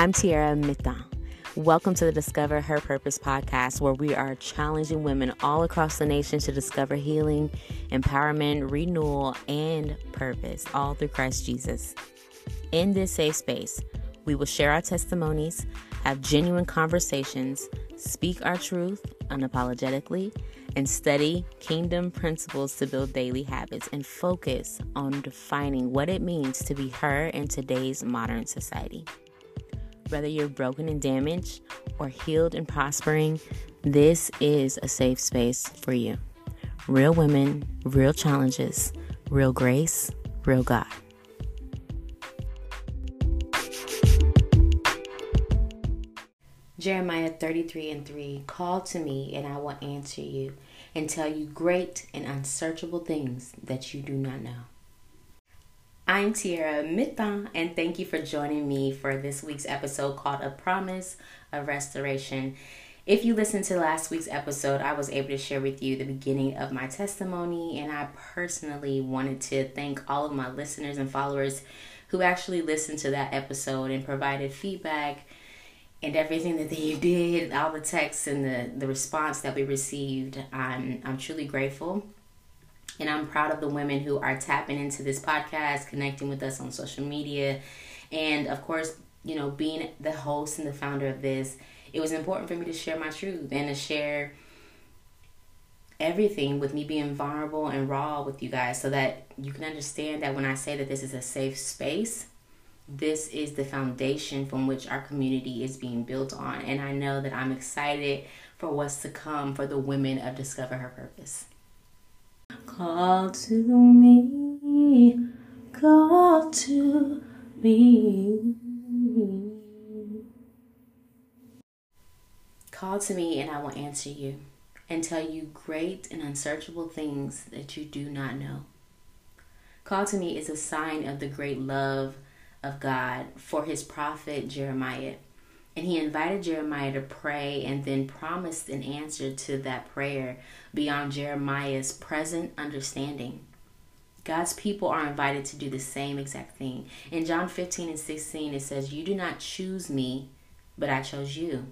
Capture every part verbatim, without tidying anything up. I'm Tiara Mitton. Welcome to the Discover Her Purpose podcast, where we are challenging women all across the nation to discover healing, empowerment, renewal, and purpose, all through Christ Jesus. In this safe space, we will share our testimonies, have genuine conversations, speak our truth unapologetically, and study kingdom principles to build daily habits and focus on defining what it means to be her in today's modern society. Whether you're broken and damaged or healed and prospering, this is a safe space for you. Real women, real challenges, real grace, real God. Jeremiah thirty-three and three, call to me and I will answer you and tell you great and unsearchable things that you do not know. I'm Tiara Mitton, and thank you for joining me for this week's episode called A Promise of Restoration. If you listened to last week's episode, I was able to share with you the beginning of my testimony, and I personally wanted to thank all of my listeners and followers who actually listened to that episode and provided feedback and everything that they did, all the texts and the, the response that we received. I'm, I'm truly grateful. And I'm proud of the women who are tapping into this podcast, connecting with us on social media. And of course, you know, being the host and the founder of this, it was important for me to share my truth and to share everything with me being vulnerable and raw with you guys, so that you can understand that when I say that this is a safe space, this is the foundation from which our community is being built on. And I know that I'm excited for what's to come for the women of Discover Her Purpose. Call to me, call to me. Call to me and I will answer you and tell you great and unsearchable things that you do not know. Call to me is a sign of the great love of God for his prophet Jeremiah. And he invited Jeremiah to pray and then promised an answer to that prayer beyond Jeremiah's present understanding. God's people are invited to do the same exact thing. In John fifteen and sixteen, it says, "You do not choose me, but I chose you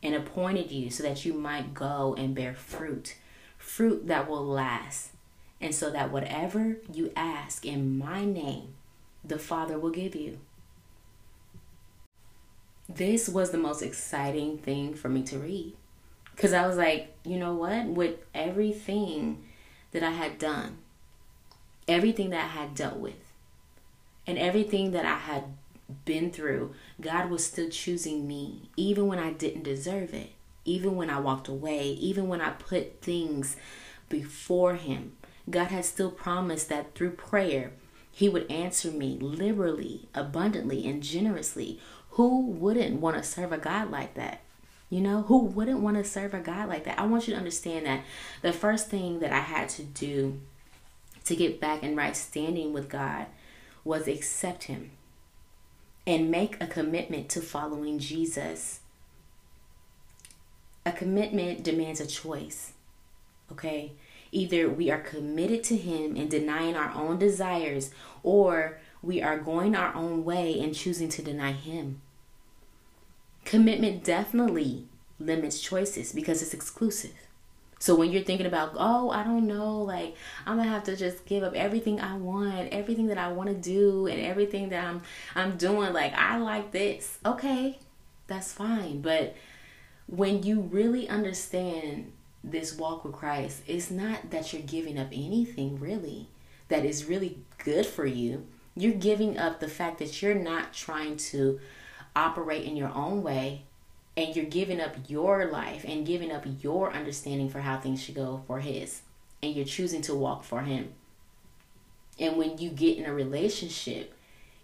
and appointed you so that you might go and bear fruit, fruit that will last. And so that whatever you ask in my name, the Father will give you." This was the most exciting thing for me to read, because I was like, you know what? With everything that I had done, everything that I had dealt with, and everything that I had been through, God was still choosing me, even when I didn't deserve it, even when I walked away, even when I put things before him. God had still promised that through prayer, he would answer me liberally, abundantly, and generously. Who wouldn't want to serve a God like that? You know, who wouldn't want to serve a God like that? I want you to understand that the first thing that I had to do to get back in right standing with God was accept him and make a commitment to following Jesus. A commitment demands a choice, okay? Either we are committed to him and denying our own desires, or we are going our own way and choosing to deny him. Commitment definitely limits choices because it's exclusive. So when you're thinking about, oh, I don't know, like I'm gonna have to just give up everything I want, everything that I want to do, and everything that I'm I'm doing, like I like this. Okay, that's fine. But when you really understand this walk with Christ, it's not that you're giving up anything really that is really good for you. You're giving up the fact that you're not trying to operate in your own way, and you're giving up your life and giving up your understanding for how things should go for his, and you're choosing to walk for him. And when you get in a relationship,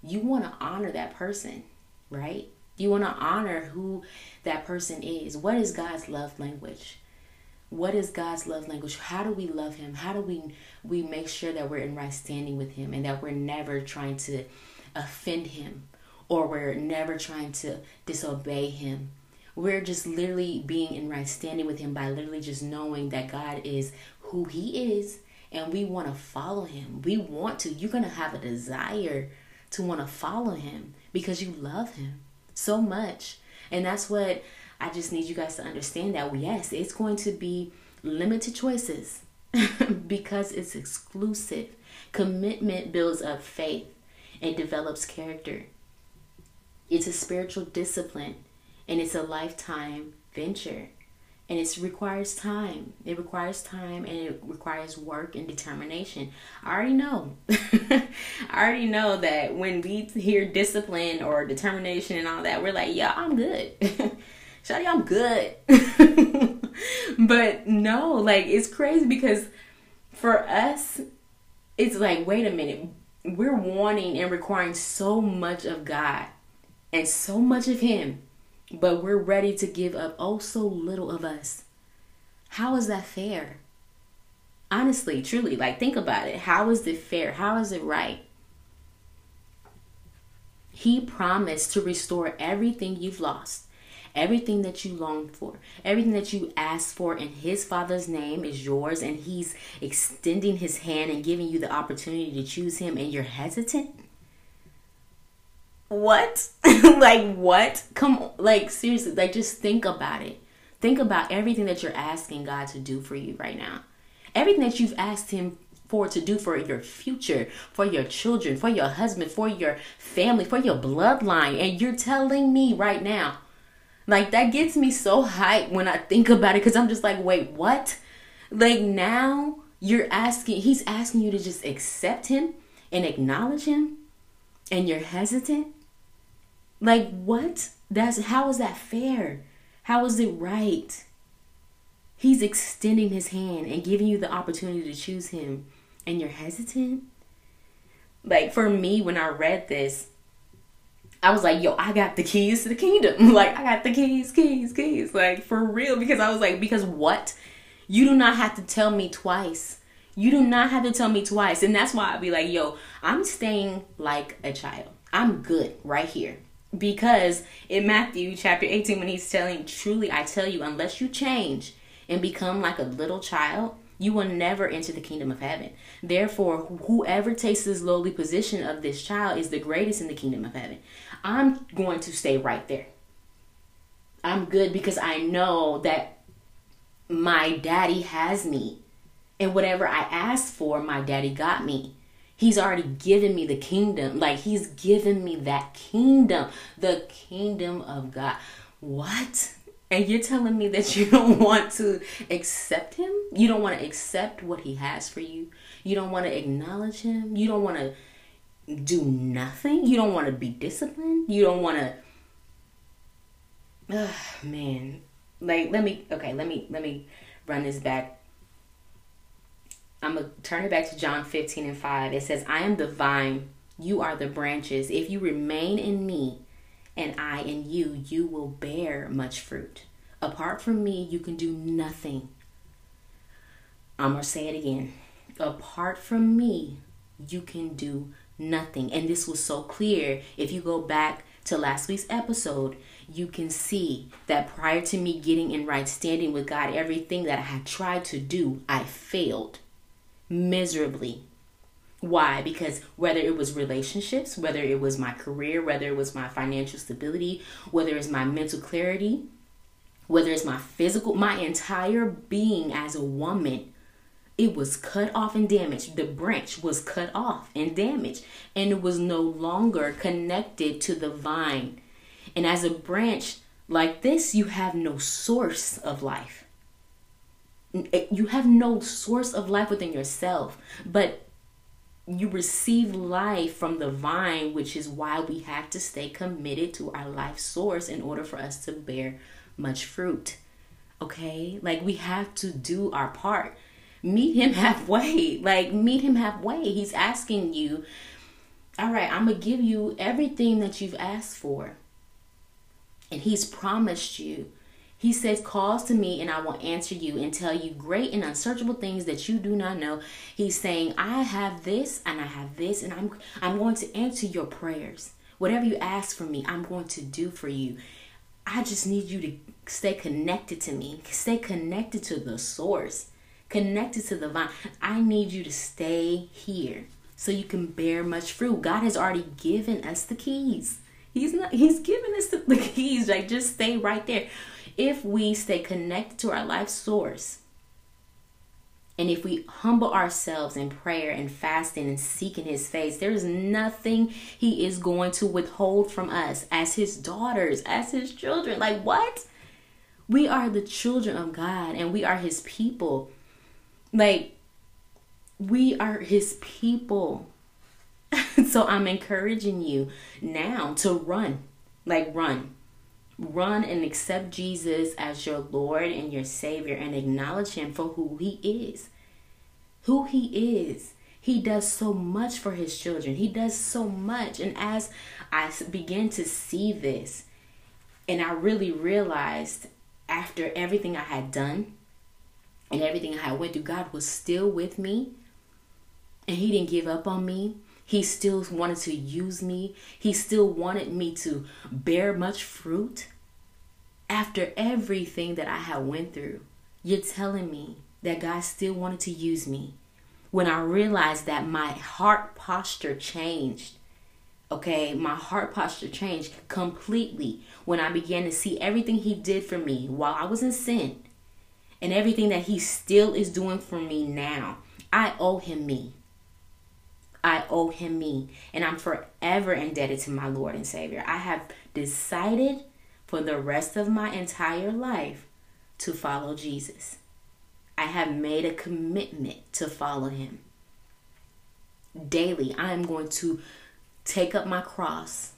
you want to honor that person, right? You want to honor who that person is. What is God's love language? What is God's love language? How do we love him? How do we we make sure that we're in right standing with him and that we're never trying to offend him, or we're never trying to disobey him? We're just literally being in right standing with him by literally just knowing that God is who he is, and we want to follow him. We want to. You're going to have a desire to want to follow him because you love him. so much. And that's what I just need you guys to understand, that yes, it's going to be limited choices because it's exclusive. Commitment builds up faith and develops character. It's a spiritual discipline, and it's a lifetime venture, and it requires time. It requires time, and it requires work and determination. I already know. I already know that when we hear discipline or determination and all that, we're like, yeah, I'm good. Shawty, I'm good. But no, like, it's crazy because for us, it's like, wait a minute. We're wanting and requiring so much of God and so much of Him, but we're ready to give up oh so little of us. How is that fair? Honestly, truly, like, think about it. How is it fair? How is it right? He promised to restore everything you've lost, everything that you long for, everything that you asked for in His Father's name is yours, and He's extending His hand and giving you the opportunity to choose Him, and you're hesitant? What? Like, what? Come on. Like, seriously, like, just think about it. Think about everything that you're asking God to do for you right now. Everything that you've asked Him for to do for your future, for your children, for your husband, for your family, for your bloodline. And you're telling me right now, like, that gets me so hyped when I think about it, because I'm just like, wait, what? Like, now you're asking, He's asking you to just accept Him and acknowledge Him, and you're hesitant? Like, what? That's, how is that fair? How is it right? He's extending His hand and giving you the opportunity to choose Him, and you're hesitant? Like, for me, when I read this, I was like, yo, I got the keys to the kingdom. Like, I got the keys, keys, keys. Like, for real. Because I was like, because what? You do not have to tell me twice. You do not have to tell me twice. And that's why I'd be like, yo, I'm staying like a child. I'm good right here. Because in Matthew chapter eighteen, when He's telling, truly, I tell you, unless you change and become like a little child, you will never enter the kingdom of heaven. Therefore, whoever takes this lowly position of this child is the greatest in the kingdom of heaven. I'm going to stay right there. I'm good because I know that my daddy has me. And whatever I asked for, my daddy got me. He's already given me the kingdom. Like, He's given me that kingdom, the kingdom of God. What? And you're telling me that you don't want to accept Him? You don't want to accept what He has for you? You don't want to acknowledge Him? You don't want to do nothing? You don't want to be disciplined? You don't want to... Ugh, man. Like, let me... Okay, let me, let me run this back. I'm going to turn it back to John fifteen and five. It says, I am the vine, you are the branches. If you remain in me, and I in you, you will bear much fruit. Apart from me, you can do nothing. I'm going to say it again. Apart from me, you can do nothing. And this was so clear. If you go back to last week's episode, you can see that prior to me getting in right standing with God, everything that I had tried to do, I failed miserably. Why? Because whether it was relationships, whether it was my career, whether it was my financial stability, whether it's my mental clarity, whether it's my physical, my entire being as a woman, it was cut off and damaged. The branch was cut off and damaged, and it was no longer connected to the vine. And as a branch like this, you have no source of life. You have no source of life within yourself, but you receive life from the vine, which is why we have to stay committed to our life source in order for us to bear much fruit. Okay? Like, we have to do our part. Meet Him halfway. Like, meet Him halfway. He's asking you, all right, I'm going to give you everything that you've asked for. And He's promised you. He says, call to me and I will answer you and tell you great and unsearchable things that you do not know. He's saying, I have this and I have this, and I'm I'm going to answer your prayers. Whatever you ask for me, I'm going to do for you. I just need you to stay connected to me. Stay connected to the source. Connected to the vine. I need you to stay here so you can bear much fruit. God has already given us the keys. He's not, he's giving us the keys, like just stay right there. If we stay connected to our life source, and if we humble ourselves in prayer and fasting and seeking his face, there is nothing he is going to withhold from us as his daughters, as his children. Like what? We are the children of God and we are his people. Like we are his people. So I'm encouraging you now to run, like run. Run and accept Jesus as your Lord and your Savior and acknowledge him for who he is. Who he is. He does so much for his children. He does so much. And as I began to see this, and I really realized after everything I had done and everything I had went through, God was still with me and he didn't give up on me. He still wanted to use me. He still wanted me to bear much fruit. After everything that I had went through, you're telling me that God still wanted to use me. When I realized that my heart posture changed, okay, my heart posture changed completely when I began to see everything he did for me while I was in sin and everything that he still is doing for me now. I owe him me. I owe him me, and I'm forever indebted to my Lord and Savior. I have decided for the rest of my entire life to follow Jesus. I have made a commitment to follow him. Daily, I am going to take up my cross,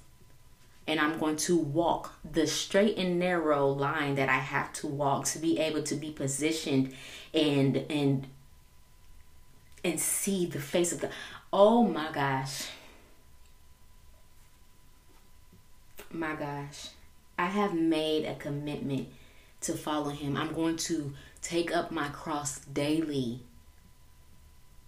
and I'm going to walk the straight and narrow line that I have to walk to be able to be positioned and and and see the face of God. Oh my gosh. My gosh. I have made a commitment to follow him. I'm going to take up my cross daily.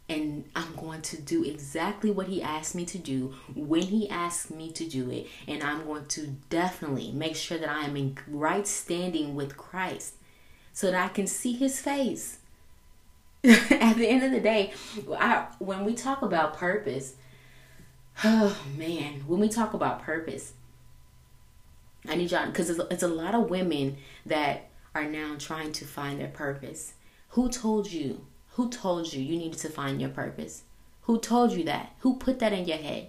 And I'm going to do exactly what he asked me to do when he asked me to do it. And I'm going to definitely make sure that I am in right standing with Christ so that I can see his face. At the end of the day, I, when we talk about purpose, oh man, when we talk about purpose, I need y'all, because it's, it's a lot of women that are now trying to find their purpose. Who told you? Who told you you needed to find your purpose? Who told you that? Who put that in your head?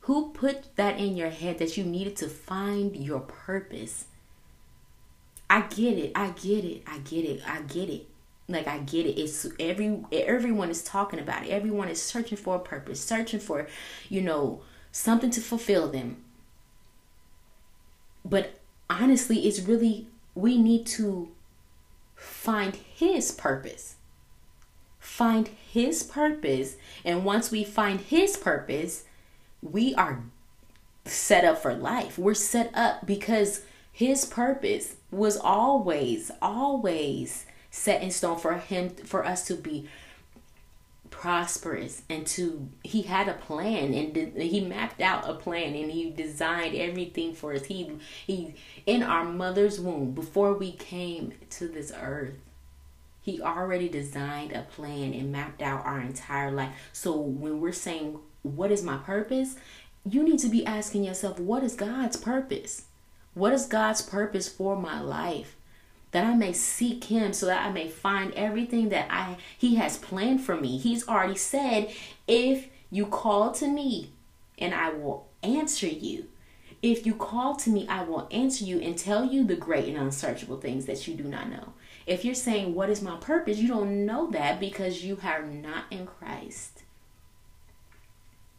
Who put that in your head that you needed to find your purpose? I get it. I get it. I get it. I get it. Like I get it. It's every everyone is talking about it. Everyone is searching for a purpose, searching for, you know, something to fulfill them. But honestly, it's really we need to find his purpose. Find his purpose, and once we find his purpose, we are set up for life. We're set up because his purpose was always, always set in stone for him, for us to be prosperous, and to he had a plan, and de- he mapped out a plan, and he designed everything for us. He he in our mother's womb, before we came to this earth, he already designed a plan and mapped out our entire life. So when we're saying, what is my purpose? You need to be asking yourself, what is God's purpose? What is God's purpose for my life? That I may seek him, so that I may find everything that I he has planned for me. He's already said, if you call to me and I will answer you. If you call to me, I will answer you and tell you the great and unsearchable things that you do not know. If you're saying, what is my purpose? You don't know that because you are not in Christ.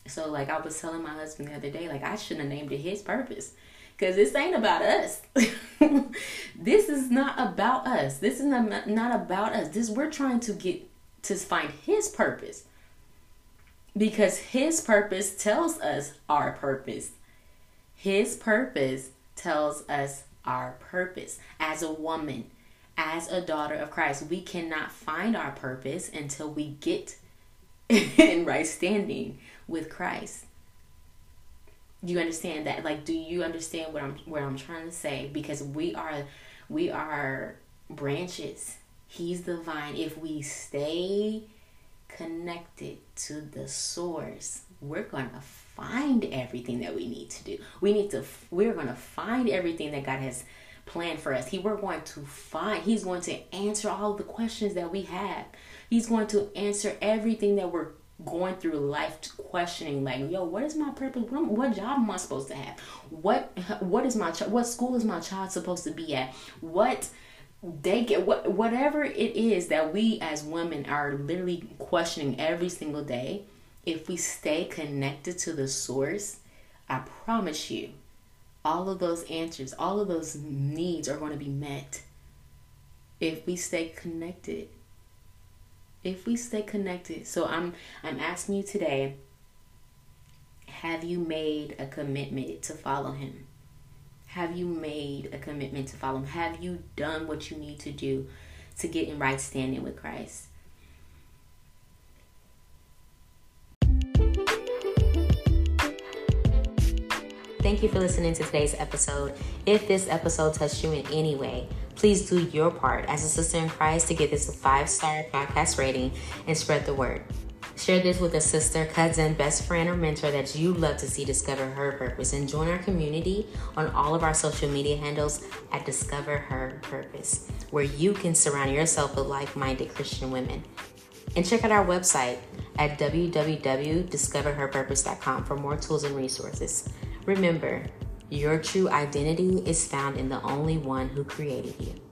So like I was telling my husband the other day, like I shouldn't have named it his purpose. Because this ain't about us. This is not about us. This is not, not about us. This we're trying to get to find his purpose. Because his purpose tells us our purpose. His purpose tells us our purpose. As a woman, as a daughter of Christ, we cannot find our purpose until we get in right standing with Christ. You understand that? Like, do you understand what I'm what I'm trying to say? Because we are we are branches. He's the vine. If we stay connected to the source, we're going to find everything that we need to do. We need to, we're going to find everything that God has planned for us. He, we're going to find, he's going to answer all the questions that we have. He's going to answer everything that we're going through life questioning, like, yo, what is my purpose? What job am I supposed to have? What, what is my, what school is my child supposed to be at? What they get, what, whatever it is that we as women are literally questioning every single day. If we stay connected to the source, I promise you, all of those answers, all of those needs are going to be met. If we stay connected. If we stay connected. So I'm I'm asking you today, have you made a commitment to follow him? Have you made a commitment to follow him? Have you done what you need to do to get in right standing with Christ? Thank you for listening to today's episode. If this episode touched you in any way, please do your part as a sister in Christ to give this a five-star podcast rating and spread the word. Share this with a sister, cousin, best friend, or mentor that you love to see Discover Her Purpose, and join our community on all of our social media handles at Discover Her Purpose, where you can surround yourself with like-minded Christian women. And check out our website at w w w dot discover her purpose dot com for more tools and resources. Remember, your true identity is found in the only one who created you.